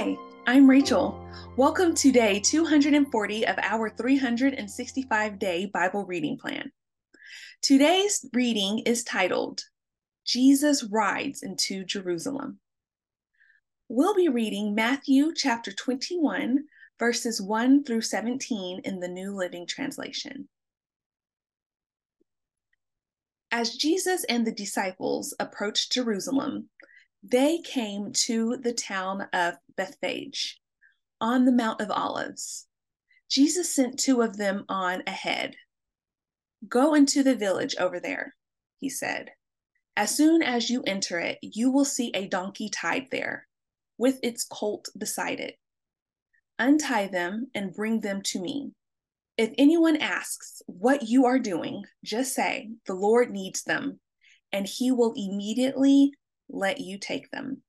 Hi, I'm Rachel. Welcome to day 240 of our 365-day Bible reading plan. Today's reading is titled, Jesus Rides into Jerusalem. We'll be reading Matthew chapter 21, verses 1 through 17 in the New Living Translation. As Jesus and the disciples approached Jerusalem, they came to the town of Bethphage on the Mount of Olives. Jesus sent two of them on ahead. "Go into the village over there," he said. "As soon as you enter it, you will see a donkey tied there, with its colt beside it. Untie them and bring them to me. If anyone asks what you are doing, just say, 'The Lord needs them,' and he will immediately let you take them."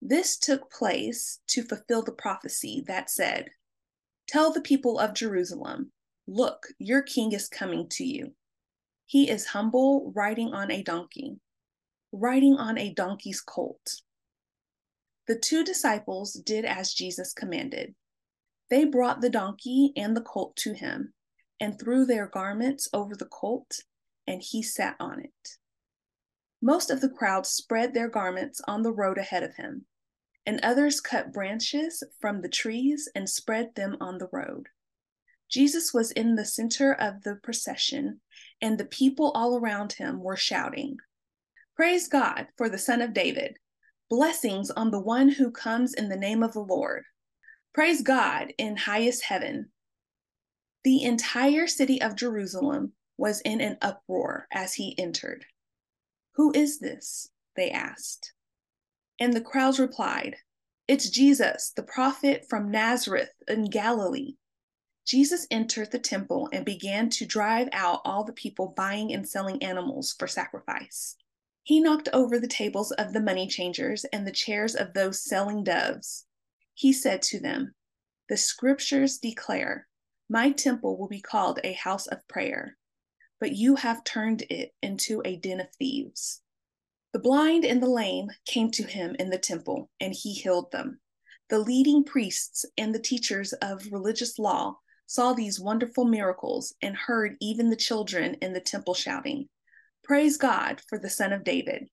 This took place to fulfill the prophecy that said, "Tell the people of Jerusalem, 'Look, your king is coming to you. He is humble, riding on a donkey, riding on a donkey's colt.'" The two disciples did as Jesus commanded. They brought the donkey and the colt to him and threw their garments over the colt, and he sat on it. Most of the crowd spread their garments on the road ahead of him, and others cut branches from the trees and spread them on the road. Jesus was in the center of the procession, and the people all around him were shouting, "Praise God for the Son of David! Blessings on the one who comes in the name of the Lord! Praise God in highest heaven!" The entire city of Jerusalem was in an uproar as he entered. "Who is this?" they asked. And the crowds replied, "It's Jesus, the prophet from Nazareth in Galilee." Jesus entered the temple and began to drive out all the people buying and selling animals for sacrifice. He knocked over the tables of the money changers and the chairs of those selling doves. He said to them, "The scriptures declare, 'My temple will be called a house of prayer,' but you have turned it into a den of thieves." The blind and the lame came to him in the temple, and he healed them. The leading priests and the teachers of religious law saw these wonderful miracles and heard even the children in the temple shouting, "Praise God for the Son of David."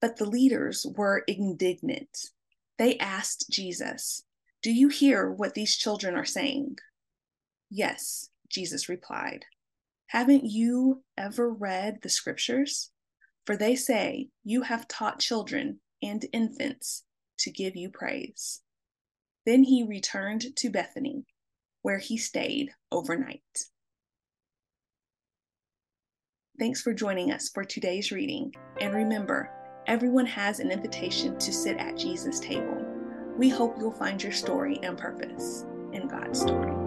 But the leaders were indignant. They asked Jesus, "Do you hear what these children are saying?" "Yes," Jesus replied. "Haven't you ever read the scriptures? For they say, 'You have taught children and infants to give you praise.'" Then he returned to Bethany, where he stayed overnight. Thanks for joining us for today's reading. And remember, everyone has an invitation to sit at Jesus' table. We hope you'll find your story and purpose in God's story.